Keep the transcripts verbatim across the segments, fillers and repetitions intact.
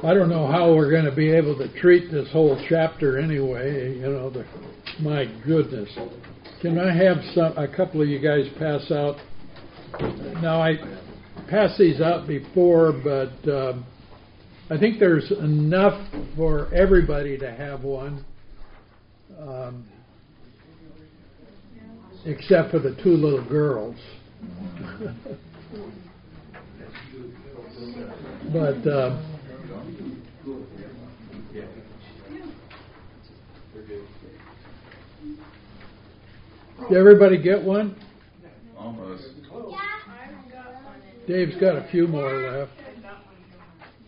I don't know how we're going to be able to treat this whole chapter anyway. You know, the, my goodness. Can I have some? A couple of you guys pass out? Now, I passed these out before, but um, I think there's enough for everybody to have one. Um, except for the two little girls. But uh, did everybody get one? Almost. Dave's got a few more left.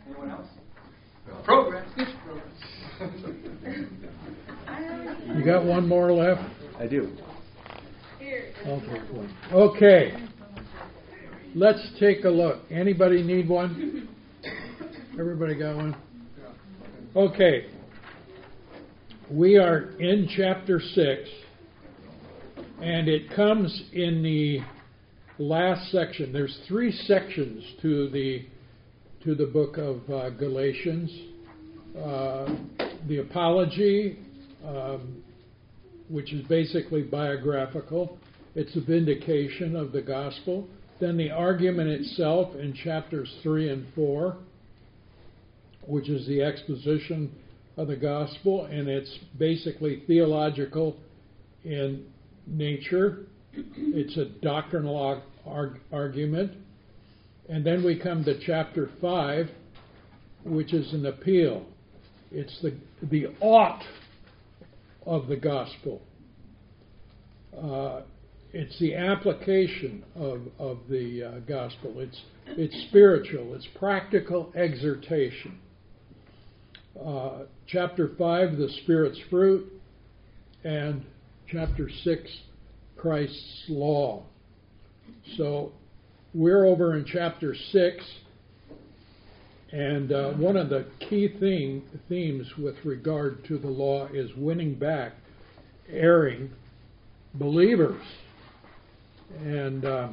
Anyone else? Programs. You got one more left? I do. Okay. Let's take a look. Anybody need one? Everybody got one? Okay. We are in chapter six, and it comes in the last section. There's three sections to the to the book of uh, Galatians. Uh, the apology, um, which is basically biographical. It's a vindication of the gospel. Then the argument itself in chapters three and four, which is the exposition of the gospel, and it's basically theological in nature. It's a doctrinal arg- argument. And then we come to chapter five, which is an appeal. It's the, the ought of the gospel. Uh, It's the application of, of the uh, gospel. It's it's spiritual. It's practical exhortation. Uh, chapter five, the Spirit's fruit, and chapter six, Christ's law. So we're over in chapter six, and uh, one of the key theme, themes with regard to the law is winning back erring believers. And uh,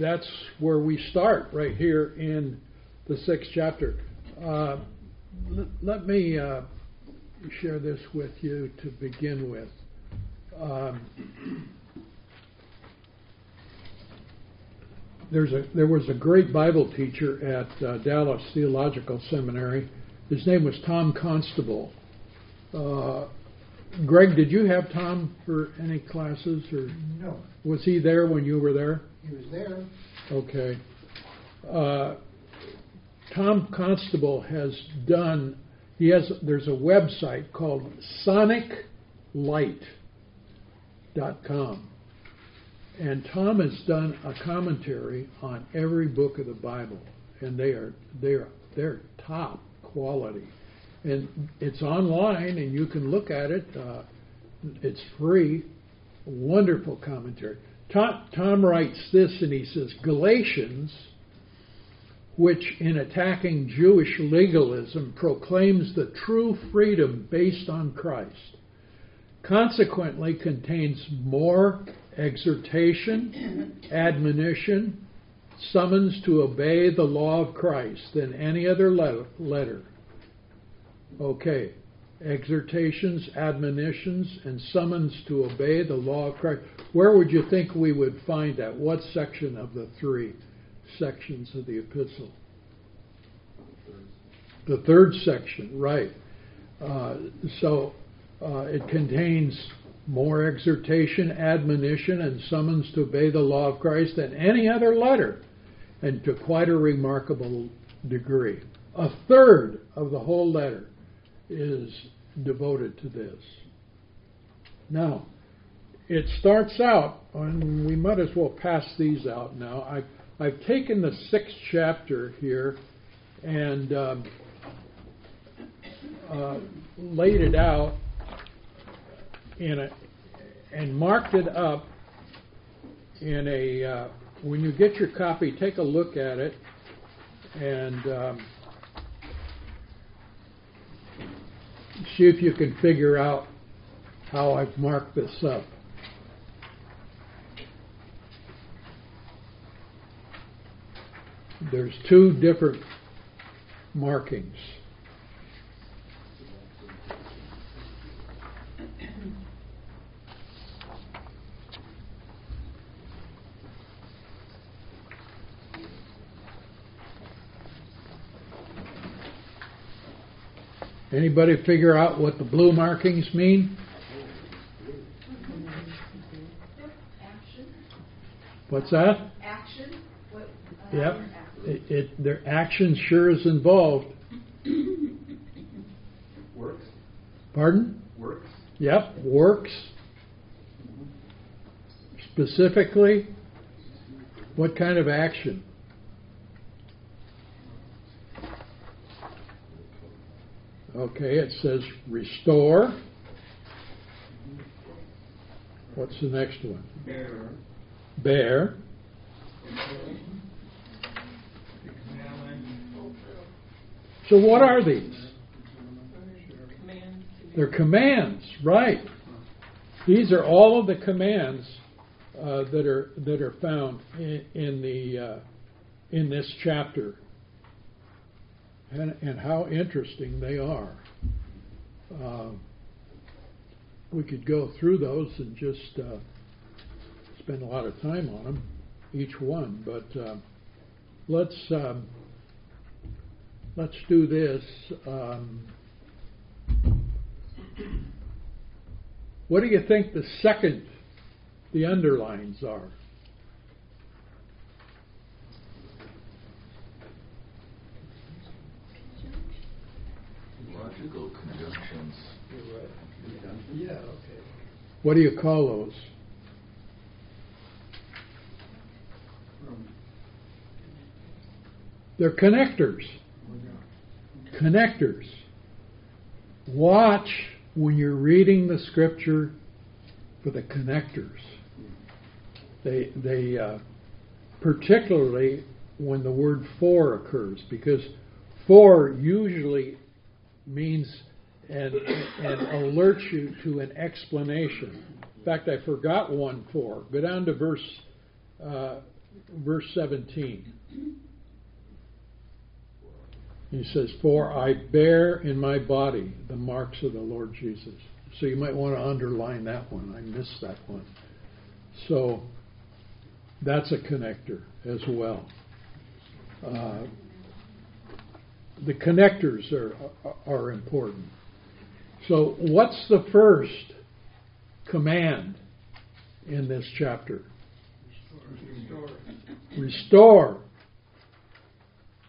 that's where we start, right here in the sixth chapter. Uh, l- let me uh, share this with you to begin with. Um, there's a there was a great Bible teacher at uh, Dallas Theological Seminary. His name was Tom Constable. Uh, Greg, did you have Tom for any classes? Or no. Was he there when you were there? He was there. Okay. Uh, Tom Constable has done, he has, there's a website called sonic light dot com. And Tom has done a commentary on every book of the Bible. And they are, they are, they're top quality. And it's online, and you can look at it. Uh, it's free. Wonderful commentary. Tom, Tom writes this, and he says, Galatians, which in attacking Jewish legalism proclaims the true freedom based on Christ, consequently contains more exhortation, admonition, summons to obey the law of Christ than any other le- letter. Okay, exhortations, admonitions, and summons to obey the law of Christ. Where would you think we would find that? What section of the three sections of the epistle? The third section, right. Uh, so uh, it contains more exhortation, admonition, and summons to obey the law of Christ than any other letter, and to quite a remarkable degree. A third of the whole letter is devoted to this. Now, it starts out, and we might as well pass these out now. I've, I've taken the sixth chapter here and um, uh, laid it out in a, and marked it up in a, uh, when you get your copy, take a look at it, and um, see if you can figure out how I've marked this up. there's two different markings. Anybody figure out what the blue markings mean? Action. What's that? Action. What, uh, yep. It, it, their action sure is involved. Works. Pardon? Works. Yep, works. Specifically, what kind of action? Okay, it says restore. What's the next one? Bear. Bear. So what are these? They're commands, right? These are all of the commands uh, that are that are found in, in the uh, in this chapter. And, and how interesting they are. Uh, we could go through those and just uh, spend a lot of time on them, each one. But uh, let's um, let's do this. Um, what do you think the second, the underlines are? Logical conjunctions. Yeah, okay. What do you call those? They're connectors. Connectors. Watch when you're reading the scripture for the connectors. They they uh, particularly when the word for occurs, because for usually means and, and alerts you to an explanation. In fact, I forgot one for. Go down to verse uh, verse seventeen. He says, "For I bear in my body the marks of the Lord Jesus." So you might want to underline that one. I missed that one. So that's a connector as well. Uh, The connectors are are important. So what's the first command in this chapter? Restore. Restore.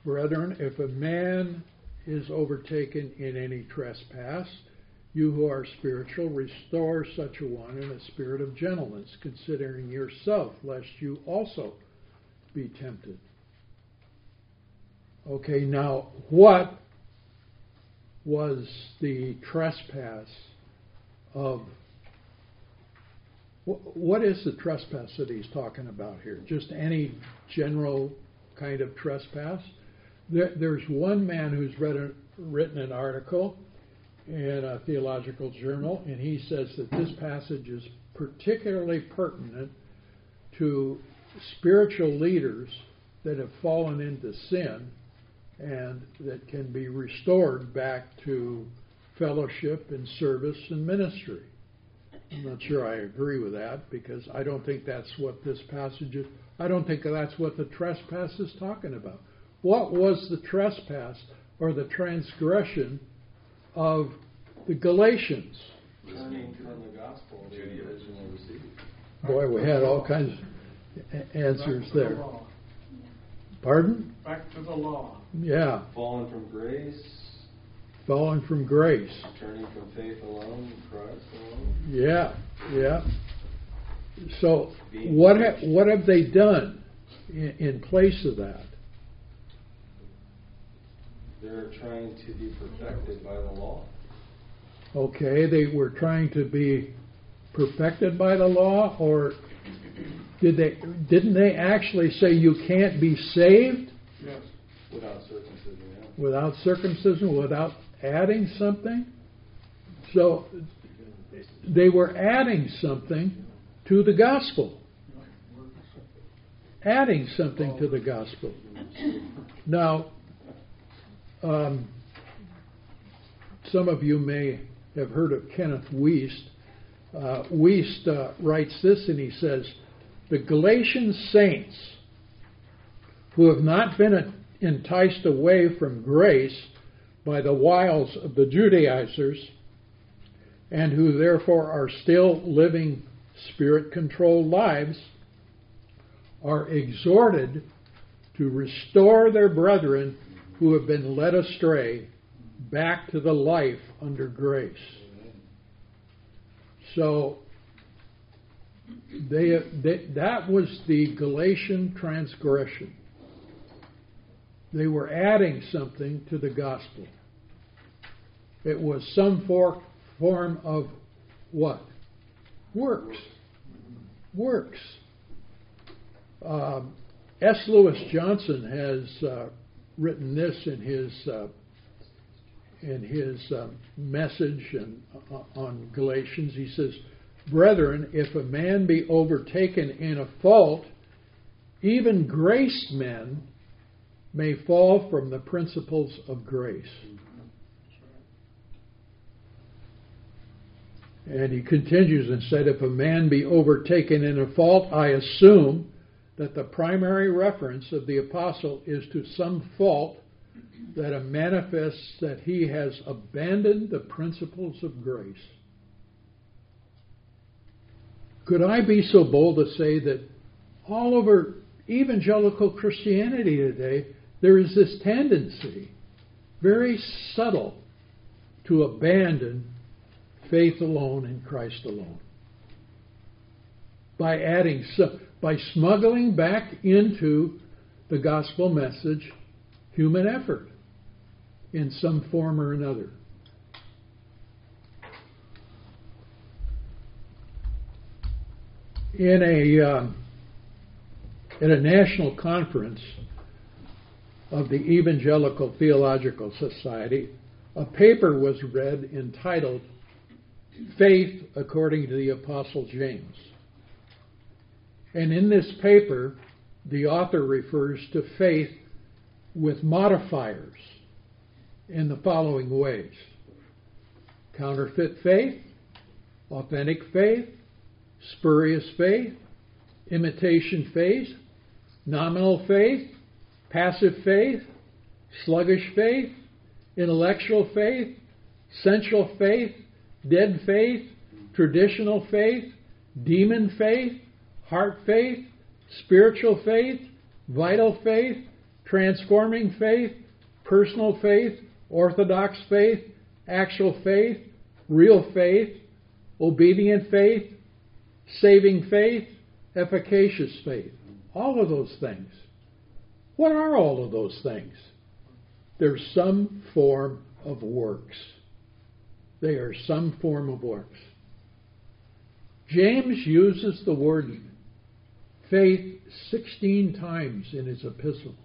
Brethren, if a man is overtaken in any trespass, you who are spiritual, restore such a one in a spirit of gentleness, considering yourself, lest you also be tempted. Okay, now what was the trespass of, what is the trespass that he's talking about here? Just any general kind of trespass? There, there's one man who's read a, written an article in a theological journal, and he says that this passage is particularly pertinent to spiritual leaders that have fallen into sin, and that can be restored back to fellowship and service and ministry. I'm not sure I agree with that, because I don't think that's what this passage is. I don't think that's what the trespass is talking about. What was the trespass or the transgression of the Galatians? Turning from the gospel they originally received. Boy, we had all kinds of answers there. Pardon? Back to the law. Yeah. Fallen from grace. Fallen from grace. Turning from faith alone to Christ alone. Yeah, yeah. So what ha- what have they done in, in place of that? They're trying to be perfected by the law. Okay, they were trying to be perfected by the law, or Did they? Didn't they actually say you can't be saved? Yes. Without circumcision. Yeah. Without circumcision, without adding something. So they were adding something to the gospel. Adding something to the gospel. Now, um, some of you may have heard of Kenneth Wuest. Uh, Wuest uh, writes this, and he says, "The Galatian saints who have not been enticed away from grace by the wiles of the Judaizers, and who therefore are still living spirit-controlled lives, are exhorted to restore their brethren who have been led astray back to the life under grace." So they, they, that was the Galatian transgression. They were adding something to the gospel. It was some fork, form of what? Works. Works. Um, S. Lewis Johnson has uh, written this in his uh, in his uh, message and uh, on Galatians. He says, "Brethren, if a man be overtaken in a fault, even graced men may fall from the principles of grace." And he continues and said, "If a man be overtaken in a fault, I assume that the primary reference of the apostle is to some fault that manifests that he has abandoned the principles of grace." Could I be so bold to say that all over evangelical Christianity today, there is this tendency, very subtle, to abandon faith alone and Christ alone by adding some, by smuggling back into the gospel message human effort in some form or another. In a um, at a national conference of the Evangelical Theological Society, a paper was read entitled "Faith According to the Apostle James." And in this paper, the author refers to faith with modifiers in the following ways: counterfeit faith, authentic faith, spurious faith, imitation faith, nominal faith, passive faith, sluggish faith, intellectual faith, sensual faith, dead faith, traditional faith, demon faith, heart faith, spiritual faith, vital faith, transforming faith, personal faith, orthodox faith, actual faith, real faith, obedient faith, saving faith, efficacious faith. All of those things. What are all of those things? They're some form of works. They are some form of works. James uses the word faith sixteen times in his epistle.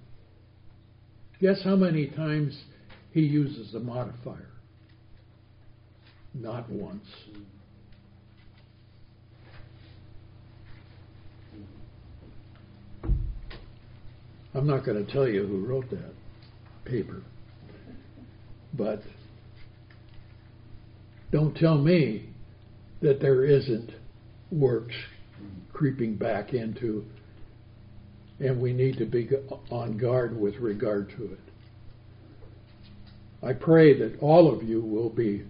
Guess how many times he uses the modifier? Not once. I'm not going to tell you who wrote that paper, but don't tell me that there isn't works creeping back into, and we need to be on guard with regard to it. I pray that all of you will be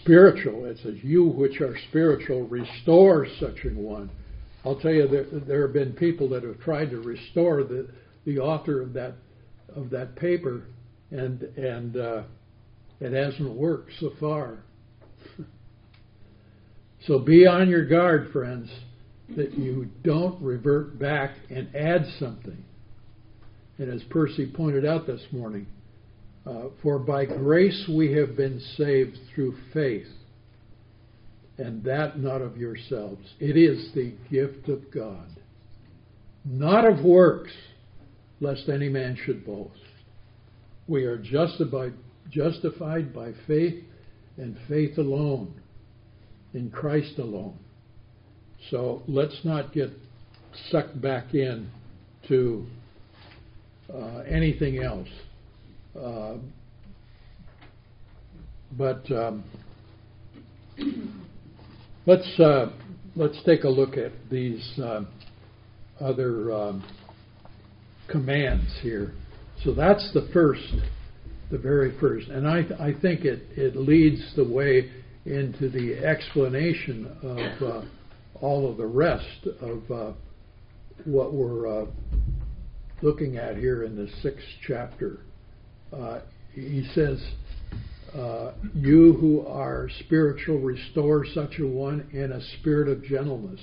spiritual. It says, "You which are spiritual, restore such an one." I'll tell you, there, there have been people that have tried to restore the the author of that of that paper, and and uh, it hasn't worked so far. So be on your guard, friends, that you don't revert back and add something. And as Percy pointed out this morning, uh, for by grace we have been saved through faith, and that not of yourselves. It is the gift of God, not of works, lest any man should boast. We are justified, justified by faith, and faith alone, in Christ alone. So let's not get sucked back in to uh, anything else. Uh, but um, let's uh, let's take a look at these uh, other um, commands here. So that's the first, the very first, and I th- I think it it leads the way into the explanation of uh, all of the rest of uh, what we're uh, looking at here in the sixth chapter. Uh, he says, uh, you who are spiritual, restore such a one in a spirit of gentleness.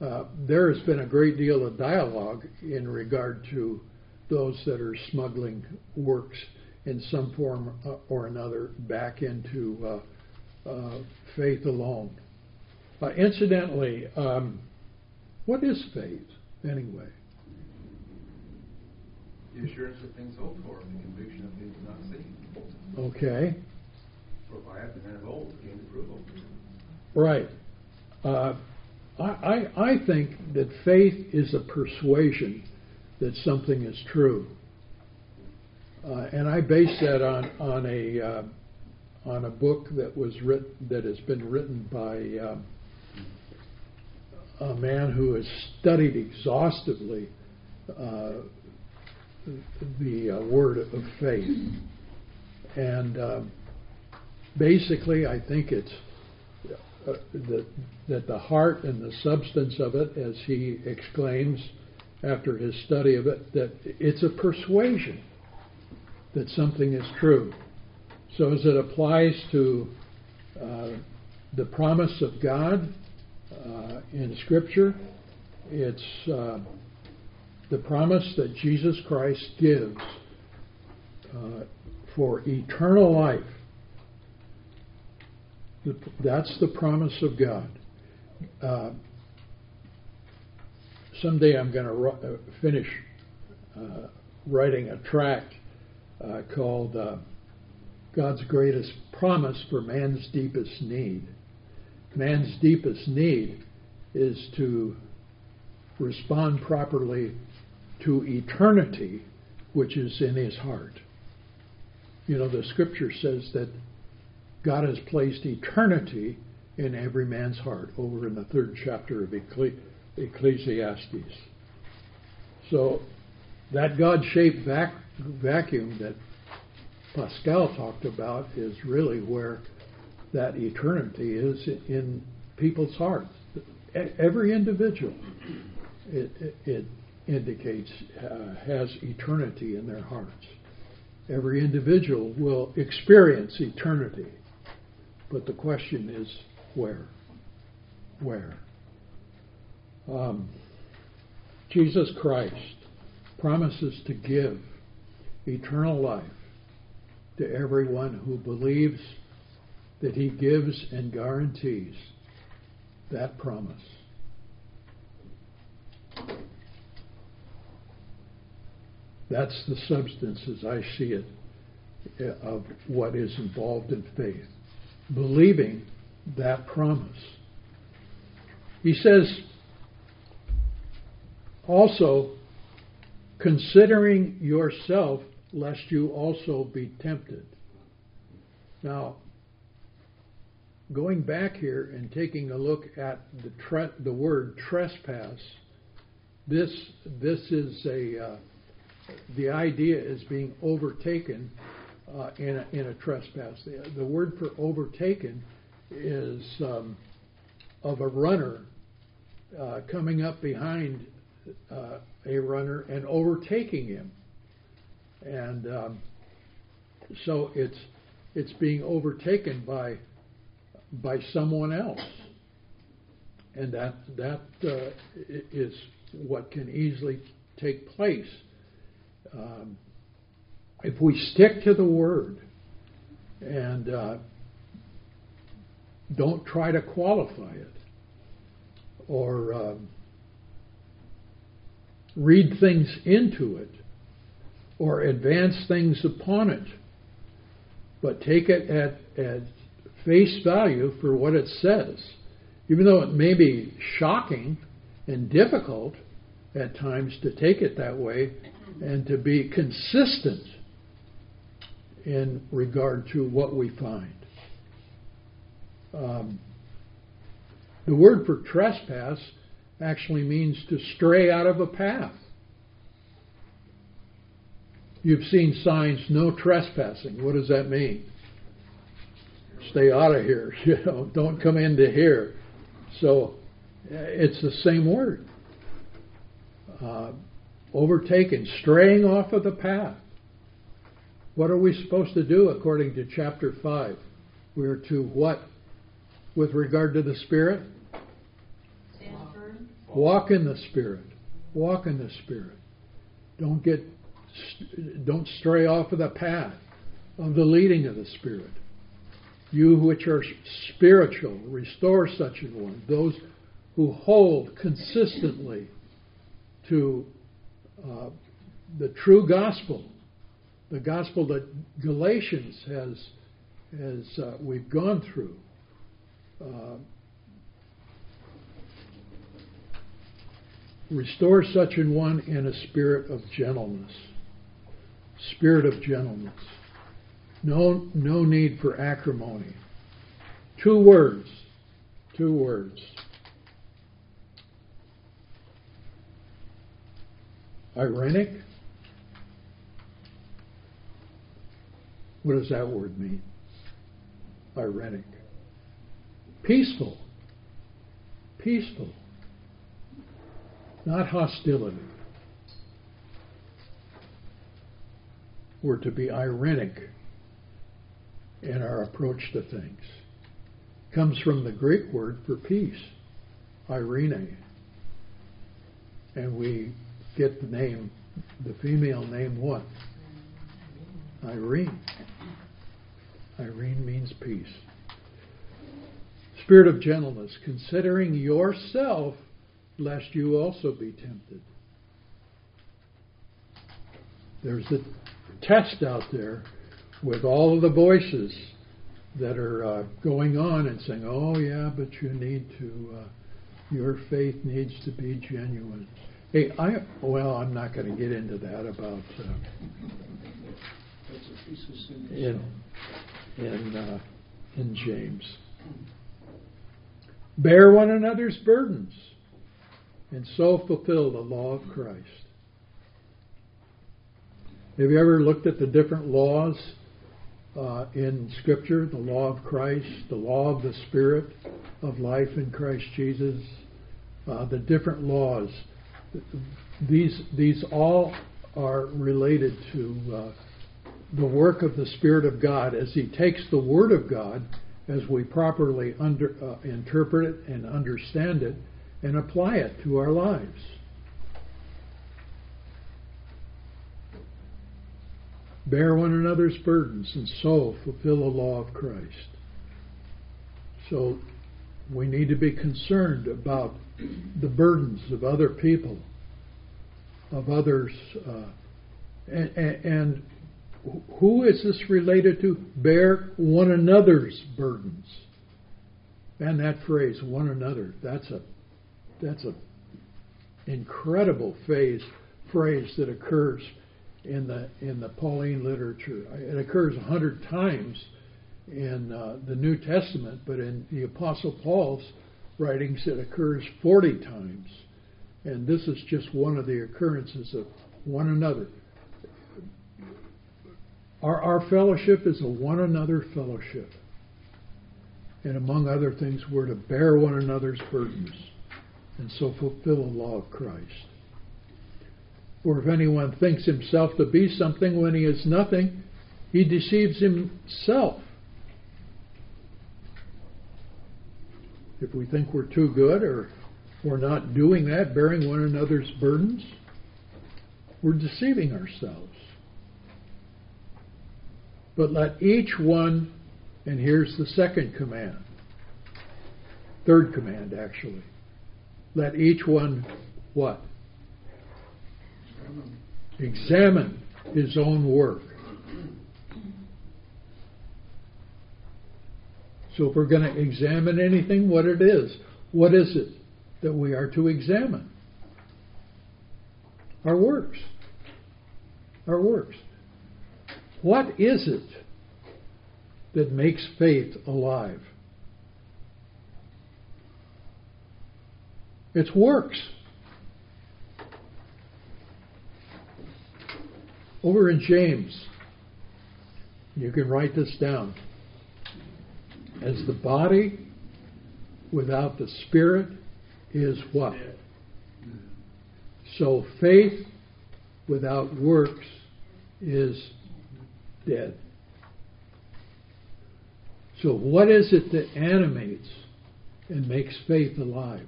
Uh, there has been a great deal of dialogue in regard to those that are smuggling works in some form or another back into uh, uh, faith alone. Uh, incidentally, um, what is faith anyway? The assurance of things hoped for, and the conviction of things not seen. Okay. For if I have been of old, to gain approval. Right. Uh, I, I, I think that faith is a persuasion that something is true. Uh, and I base that on on a uh, on a book that was written that has been written by um, a man who has studied exhaustively uh, the uh, word of faith, and uh, basically, I think it's uh, that that the heart and the substance of it, as he exclaims after his study of it, that it's a persuasion that something is true. So as it applies to uh, the promise of God uh, in Scripture, it's uh, the promise that Jesus Christ gives uh, for eternal life. The, that's the promise of God. Uh, someday I'm going to ru- finish uh, writing a tract Uh, called uh, God's Greatest Promise for Man's Deepest Need. Man's deepest need is to respond properly to eternity, which is in his heart. You know, the Scripture says that God has placed eternity in every man's heart, over in the third chapter of Ecclesi- Ecclesiastes. So that God-shaped back vacuum that Pascal talked about is really where that eternity is in people's hearts. Every individual, it, it, it indicates, uh, has eternity in their hearts. Every individual will experience eternity, but the question is where? Where? Um, Jesus Christ promises to give eternal life to everyone who believes that he gives and guarantees that promise. That's the substance, as I see it, of what is involved in faith. Believing that promise. He says, also, considering yourself lest you also be tempted. Now, going back here and taking a look at the tre- the word trespass, this this is a uh, the idea is being overtaken uh, in a, in a trespass. The, the word for overtaken is um, of a runner uh, coming up behind uh, a runner and overtaking him. And um, so it's it's being overtaken by by someone else, and that that uh, is what can easily take place um, if we stick to the word and uh, don't try to qualify it or um, read things into it, or advance things upon it, but take it at, at face value for what it says. Even though it may be shocking and difficult, at times to take it that way and to be consistent in regard to what we find. Um, the word for trespass actually means to stray out of a path. You've seen signs, no trespassing. What does that mean? Stay out of here. You know, don't come into here. So it's the same word. Uh, overtaken, straying off of the path. What are we supposed to do according to chapter five? We're to what? With regard to the Spirit? Walk in the Spirit. Walk in the Spirit. Don't get... Don't stray off of the path of the leading of the Spirit. You which are spiritual, restore such an one. Those who hold consistently to uh, the true gospel, the gospel that Galatians has, has uh, we've gone through. Uh, restore such an one in a spirit of gentleness. Spirit of gentleness. No, no need for acrimony. Two words. Two words. Ironic? What does that word mean? Ironic. Peaceful. Peaceful. Not hostility. We're to be ironic in our approach to things. Comes from the Greek word for peace, irene. And we get the name, the female name what? Irene. Irene means peace. Spirit of gentleness, considering yourself lest you also be tempted. There's the test out there with all of the voices that are uh, going on and saying, oh yeah, but you need to, uh, your faith needs to be genuine. Hey, I, well, I'm not going to get into that about, uh, in, in, uh, in James. Bear one another's burdens and so fulfill the law of Christ. Have you ever looked at the different laws uh, in Scripture? The law of Christ, the law of the Spirit of life in Christ Jesus, uh, the different laws. These these all are related to uh, the work of the Spirit of God as He takes the Word of God, as we properly under, uh, interpret it and understand it, and apply it to our lives. Bear one another's burdens and so fulfill the law of Christ. So we need to be concerned about the burdens of other people, of others. Uh, and, and who is this related to? Bear one another's burdens. And that phrase, one another, that's a that's an incredible phase, phrase that occurs in the in the Pauline literature. It occurs a hundred times in uh, the New Testament, but in the Apostle Paul's writings it occurs forty times. And this is just one of the occurrences of one another. Our, our fellowship is a one another fellowship. And among other things, we're to bear one another's burdens and so fulfill the law of Christ. For if anyone thinks himself to be something when he is nothing, he deceives himself. If we think we're too good or we're not doing that, bearing one another's burdens, we're deceiving ourselves. But let each one, and here's the second command, third command actually, let each one, what? Examine his own work. So if we're going to examine anything, what it is, what is it that we are to examine? Our works. Our works. What is it that makes faith alive? It's works. Over in James, you can write this down. As the body without the spirit is what? So faith without works is dead. So what is it that animates and makes faith alive?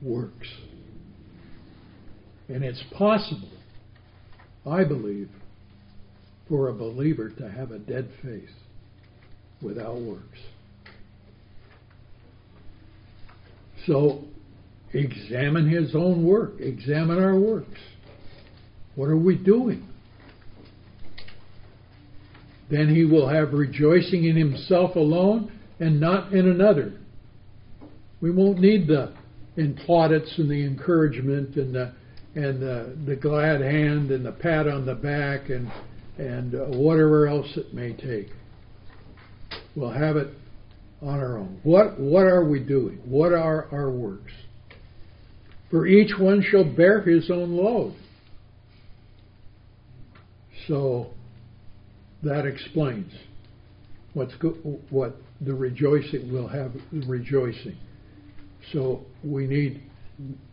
Works. And it's possible, I believe, for a believer to have a dead faith without works. So examine his own work. Examine our works. What are we doing? Then he will have rejoicing in himself alone and not in another. We won't need the and plaudits and the encouragement and the and the, the glad hand and the pat on the back and and uh, whatever else it may take. We'll have it on our own. What what are we doing? What are our works? For each one shall bear his own load. So that explains what's go, what the rejoicing will have the rejoicing. So we need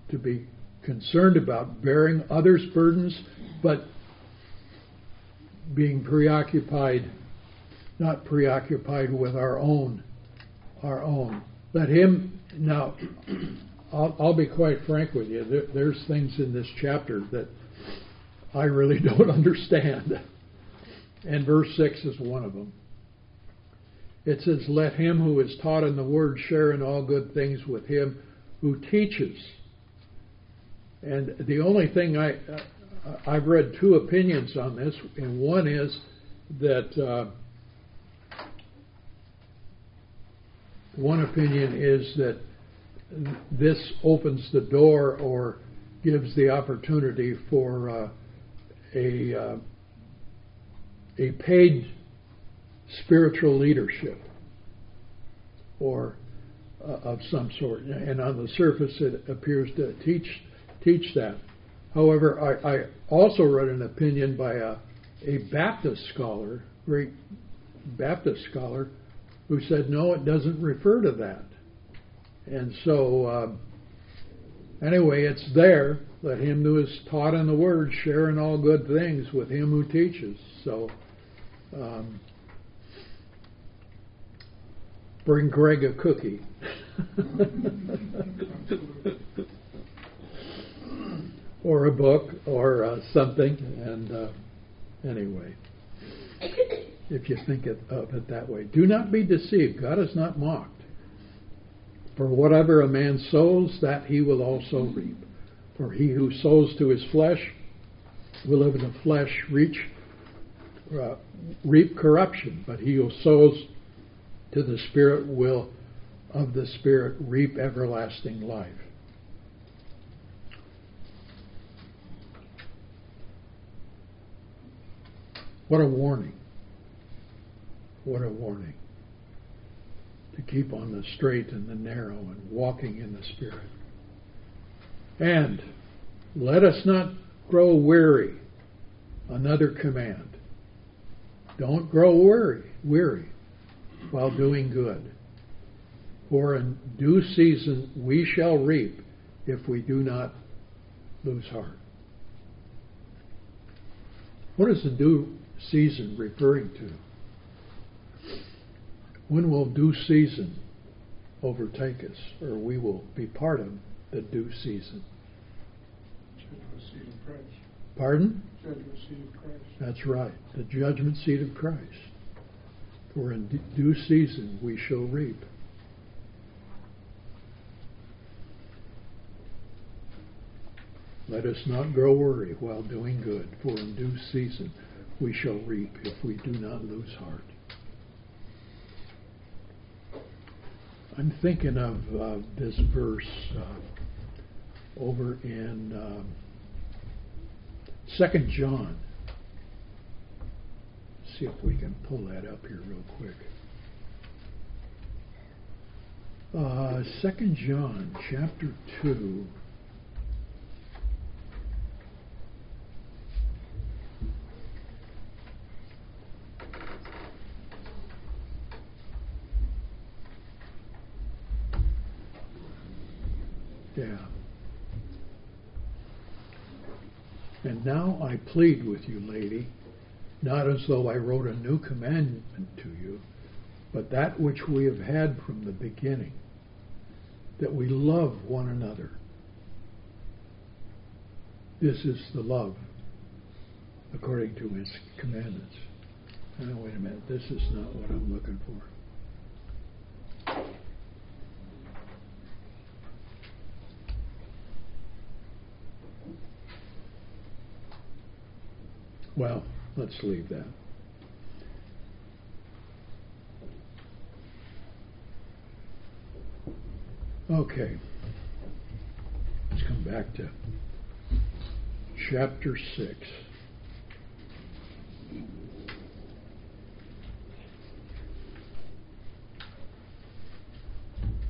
to be concerned about bearing others' burdens, but being preoccupied, not preoccupied with our own, our own. Let him, now, I'll, I'll be quite frank with you, there, there's things in this chapter that I really don't understand. And verse six is one of them. It says, let him who is taught in the word share in all good things with him who teaches. And the only thing I, uh, I've read two opinions on this, and one is that, uh, one opinion is that this opens the door or gives the opportunity for uh, a, uh, a paid spiritual leadership or uh, of some sort, and on the surface it appears to teach teach that. However, I, I also read an opinion by a, a Baptist scholar, great Baptist scholar, who said no, it doesn't refer to that. And so um, anyway, it's there, let him who is taught in the word share in all good things with him who teaches. So um, bring Greg a cookie. Or a book or uh, something. And uh, anyway, if you think it, of it that way. Do not be deceived. God is not mocked. For whatever a man sows, that he will also reap. For he who sows to his flesh will of the flesh reach, uh, reap corruption. But he who sows to the Spirit will of the Spirit reap everlasting life. What a warning. What a warning. To keep on the straight and the narrow and walking in the Spirit. And let us not grow weary. Another command. Don't grow weary. Weary. While doing good. For in due season we shall reap if we do not lose heart. What is the due season referring to? When will due season overtake us, or we will be part of the due season? Judgment seat of Christ. Pardon? Judgment seat of Christ. That's right. The judgment seat of Christ. For in due season we shall reap. Let us not grow weary while doing good, for in due season we shall reap if we do not lose heart. I'm thinking of uh, this verse uh, over in um, Second John. See if we can pull that up here real quick. Uh, Second John chapter two. Yeah. And now I plead with you, lady, not as though I wrote a new commandment to you, but that which we have had from the beginning, that we love one another. This is the love according to his commandments. Now, wait a minute, this is not what I'm looking for. Well, let's leave that. Okay. Let's come back to chapter six.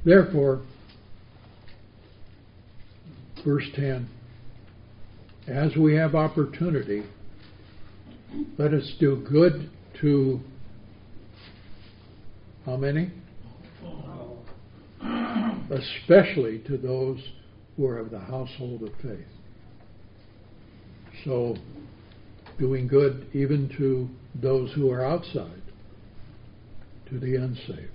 Therefore, verse ten, as we have opportunity, let us do good to how many? Especially to those who are of the household of faith. So, doing good even to those who are outside, to the unsaved,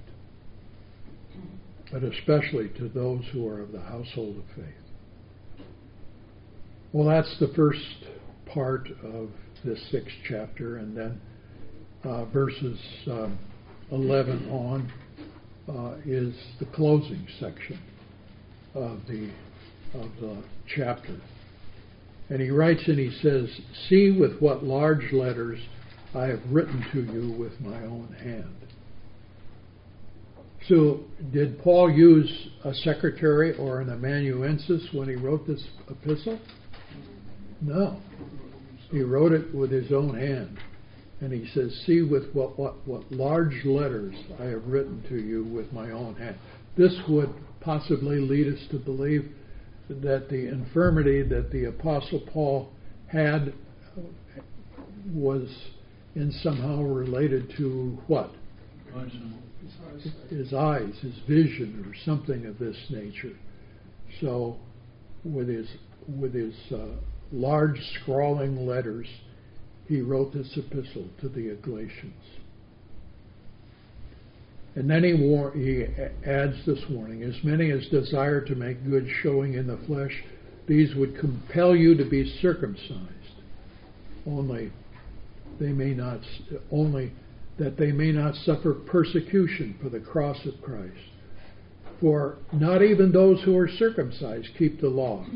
but especially to those who are of the household of faith. Well, that's the first part of this sixth chapter, and then uh, verses um, eleven on uh, is the closing section of the of the chapter. And he writes and he says, "See with what large letters I have written to you with my own hand." So, did Paul use a secretary or an amanuensis when he wrote this epistle? No. He wrote it with his own hand. And he says, see with what, what, what large letters I have written to you with my own hand. This would possibly lead us to believe that the infirmity that the Apostle Paul had was in somehow related to what? His eyes, his vision, or something of this nature. So, with his, with his uh, large scrawling letters, he wrote this epistle to the Galatians. And then he, war- he adds this warning, as many as desire to make good showing in the flesh, these would compel you to be circumcised, only they may not, only that they may not suffer persecution for the cross of Christ. For not even those who are circumcised keep the law,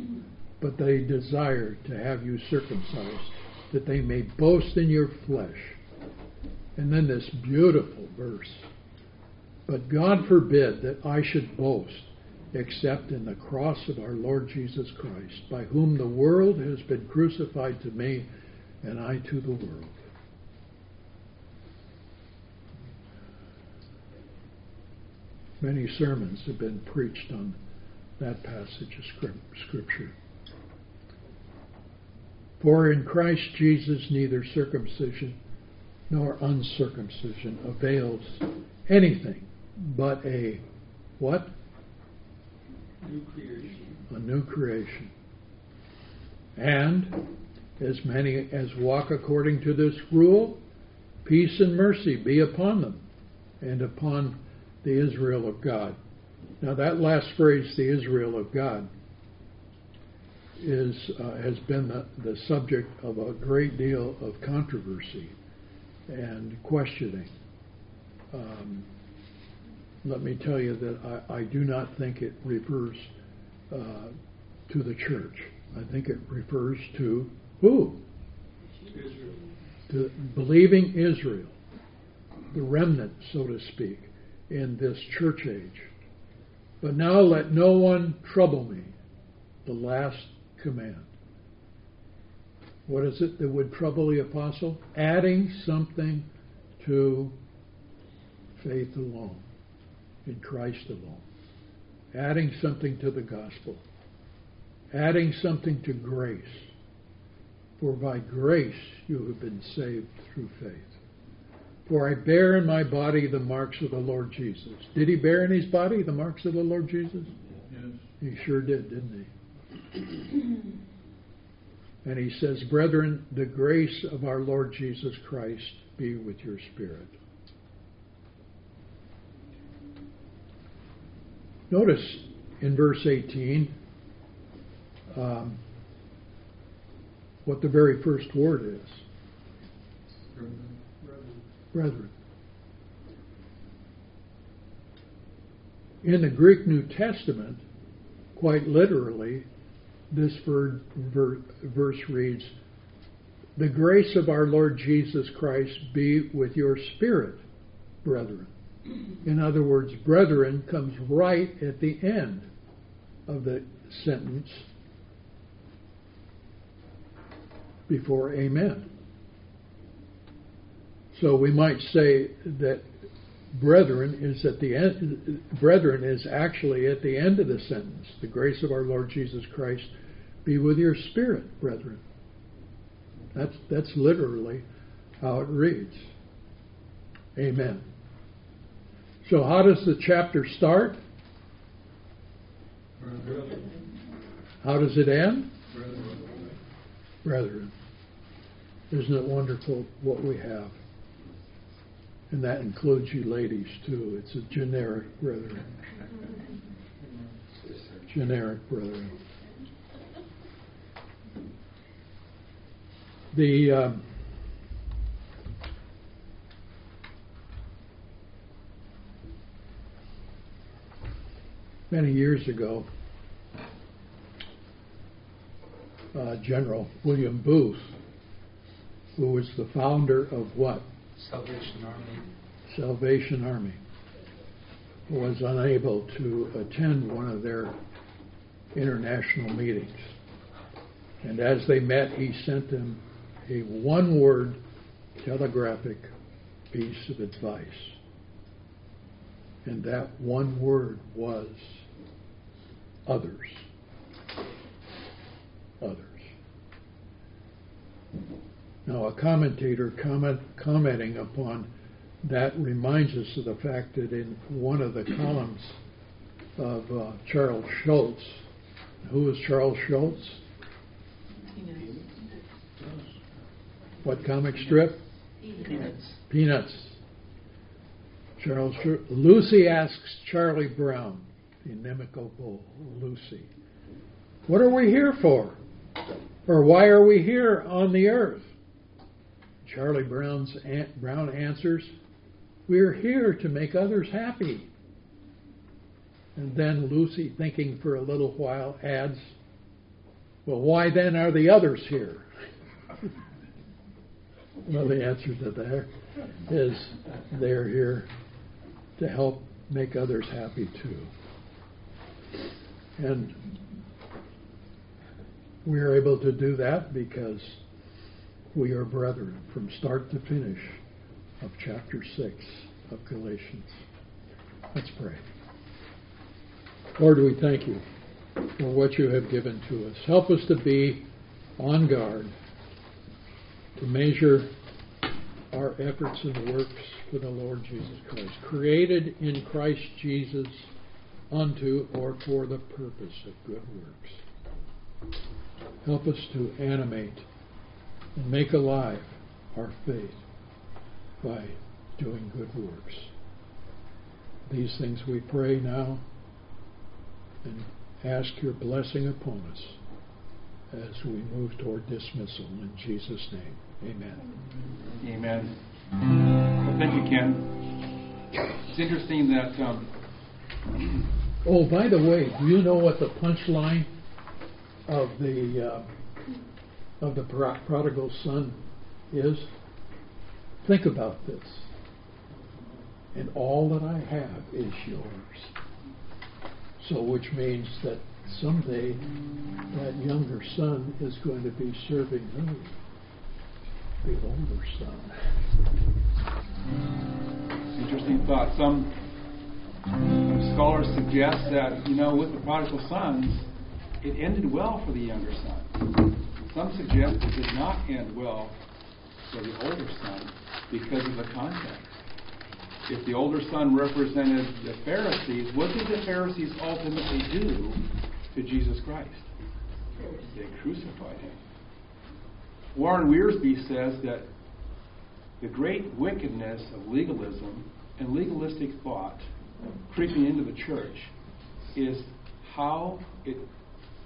but they desire to have you circumcised, that they may boast in your flesh. And then this beautiful verse. But God forbid that I should boast, except in the cross of our Lord Jesus Christ, by whom the world has been crucified to me, and I to the world. Many sermons have been preached on that passage of Scripture. For in Christ Jesus neither circumcision nor uncircumcision avails anything but a what? New creation. A new creation. And as many as walk according to this rule, peace and mercy be upon them and upon the Israel of God. Now that last phrase, the Israel of God, is uh, has been the, the subject of a great deal of controversy and questioning. Um, let me tell you that I, I do not think it refers uh, to the church. I think it refers to who? Israel. To believing Israel, the remnant, so to speak, in this church age. But now let no one trouble me, the last command. what is it that would trouble the apostle? Adding something to faith alone, in Christ alone. Adding something to the gospel. Adding something to grace. For by grace you have been saved through faith. For I bear in my body the marks of the Lord Jesus. Did he bear in his body the marks of the Lord Jesus? Yes. He sure did, didn't he? And he says, brethren, the grace of our Lord Jesus Christ be with your spirit. Notice in verse eighteen um, what the very first word is. Brethren. Brethren. In the Greek New Testament, quite literally, this verse reads, the grace of our Lord Jesus Christ be with your spirit, brethren. In other words, brethren comes right at the end of the sentence before amen. So we might say that brethren is at the end. Brethren is actually at the end of the sentence. The grace of our Lord Jesus Christ be with your spirit, brethren. That's that's literally how it reads. Amen. So how does the chapter start? Brethren. How does it end? Brethren. Brethren. Isn't it wonderful what we have? And that includes you ladies, too. It's a generic brethren. Generic brethren. The um, many years ago, uh, General William Booth, who was the founder of what? Salvation Army. Salvation Army was unable to attend one of their international meetings. And as they met, he sent them a one-word telegraphic piece of advice. And that one word was others. Others. Now, a commentator comment, commenting upon that reminds us of the fact that in one of the columns of uh, Charles Schulz, who was Charles Schulz? Peanuts. What comic strip? Peanuts. Peanuts. Charles Schulz. Lucy asks Charlie Brown, the inimicable Lucy, what are we here for? Or why are we here on the earth? Charlie Brown's aunt Brown answers, we're here to make others happy. And then Lucy, thinking for a little while, adds, well, why then are the others here? Well, the answer to that is they're here to help make others happy too. And we're able to do that because we are brethren from start to finish of chapter six of Galatians. Let's pray. Lord, we thank you for what you have given to us. Help us to be on guard, to measure our efforts and works for the Lord Jesus Christ, created in Christ Jesus unto or for the purpose of good works. Help us to animate and make alive our faith by doing good works. These things we pray now and ask your blessing upon us as we move toward dismissal. In Jesus' name, amen. Amen. Well, thank you, Ken. It's interesting that... Um, oh, by the way, do you know what the punchline of the... Uh, of the prodigal son is? Think about this. And all that I have is yours. So which means that someday that younger son is going to be serving who? The older son. Interesting thought. Some, some scholars suggest that, you know, with the prodigal sons, it ended well for the younger son. Some suggest it did not end well for the older son because of the context. If the older son represented the Pharisees, what did the Pharisees ultimately do to Jesus Christ? They crucified him. Warren Wiersbe says that the great wickedness of legalism and legalistic thought creeping into the church is how it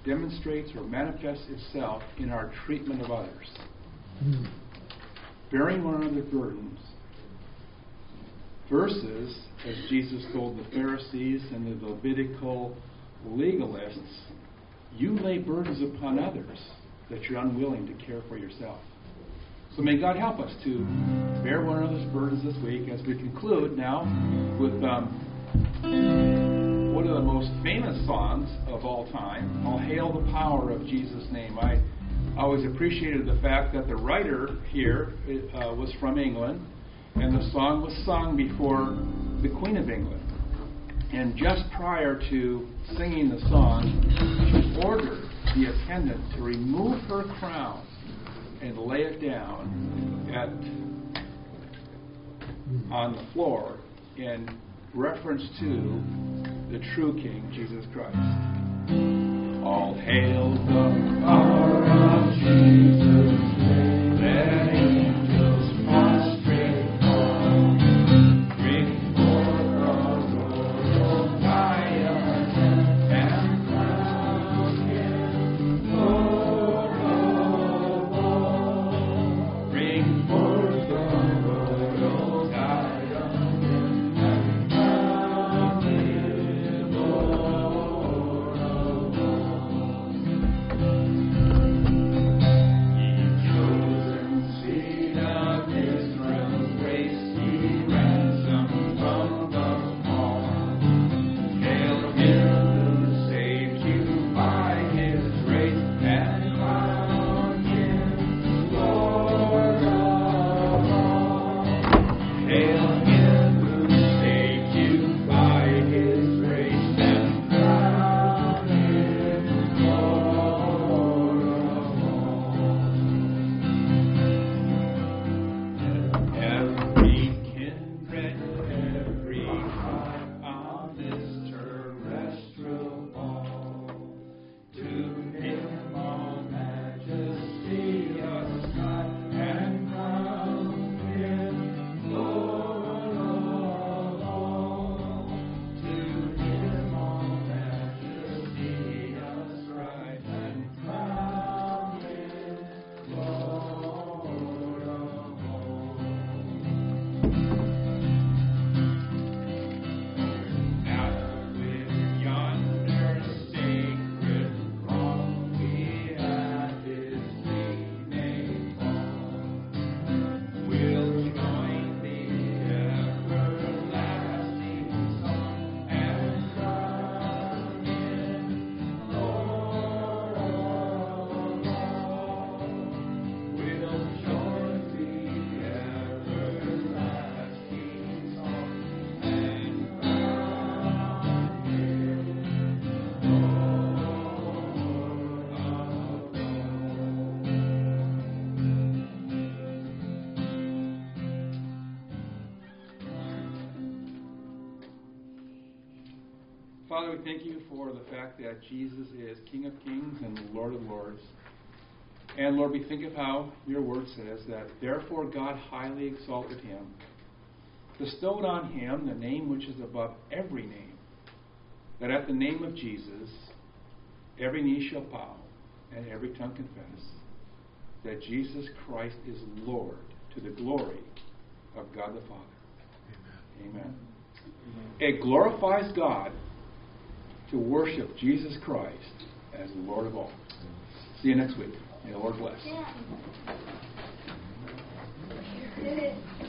demonstrates or manifests itself in our treatment of others. Mm. Bearing one another's burdens versus, as Jesus told the Pharisees and the Levitical legalists, you lay burdens upon others that you're unwilling to care for yourself. So may God help us to bear one another's burdens this week as we conclude now with um, one of the most famous songs of all time, All Hail the Power of Jesus' Name. I always appreciated the fact that the writer here uh, was from England, and the song was sung before the Queen of England. And just prior to singing the song, she ordered the attendant to remove her crown and lay it down at on the floor in reference to the true King, Jesus Christ. All hail the power of Jesus' name, let angels pass. Father, we thank you for the fact that Jesus is King of Kings and Lord of Lords. And Lord, we think of how your word says that therefore God highly exalted him, bestowed on him the name which is above every name, that at the name of Jesus every knee shall bow and every tongue confess that Jesus Christ is Lord, to the glory of God the Father. Amen. Amen. It glorifies God to worship Jesus Christ as the Lord of all. See you next week. May the Lord bless. Yeah.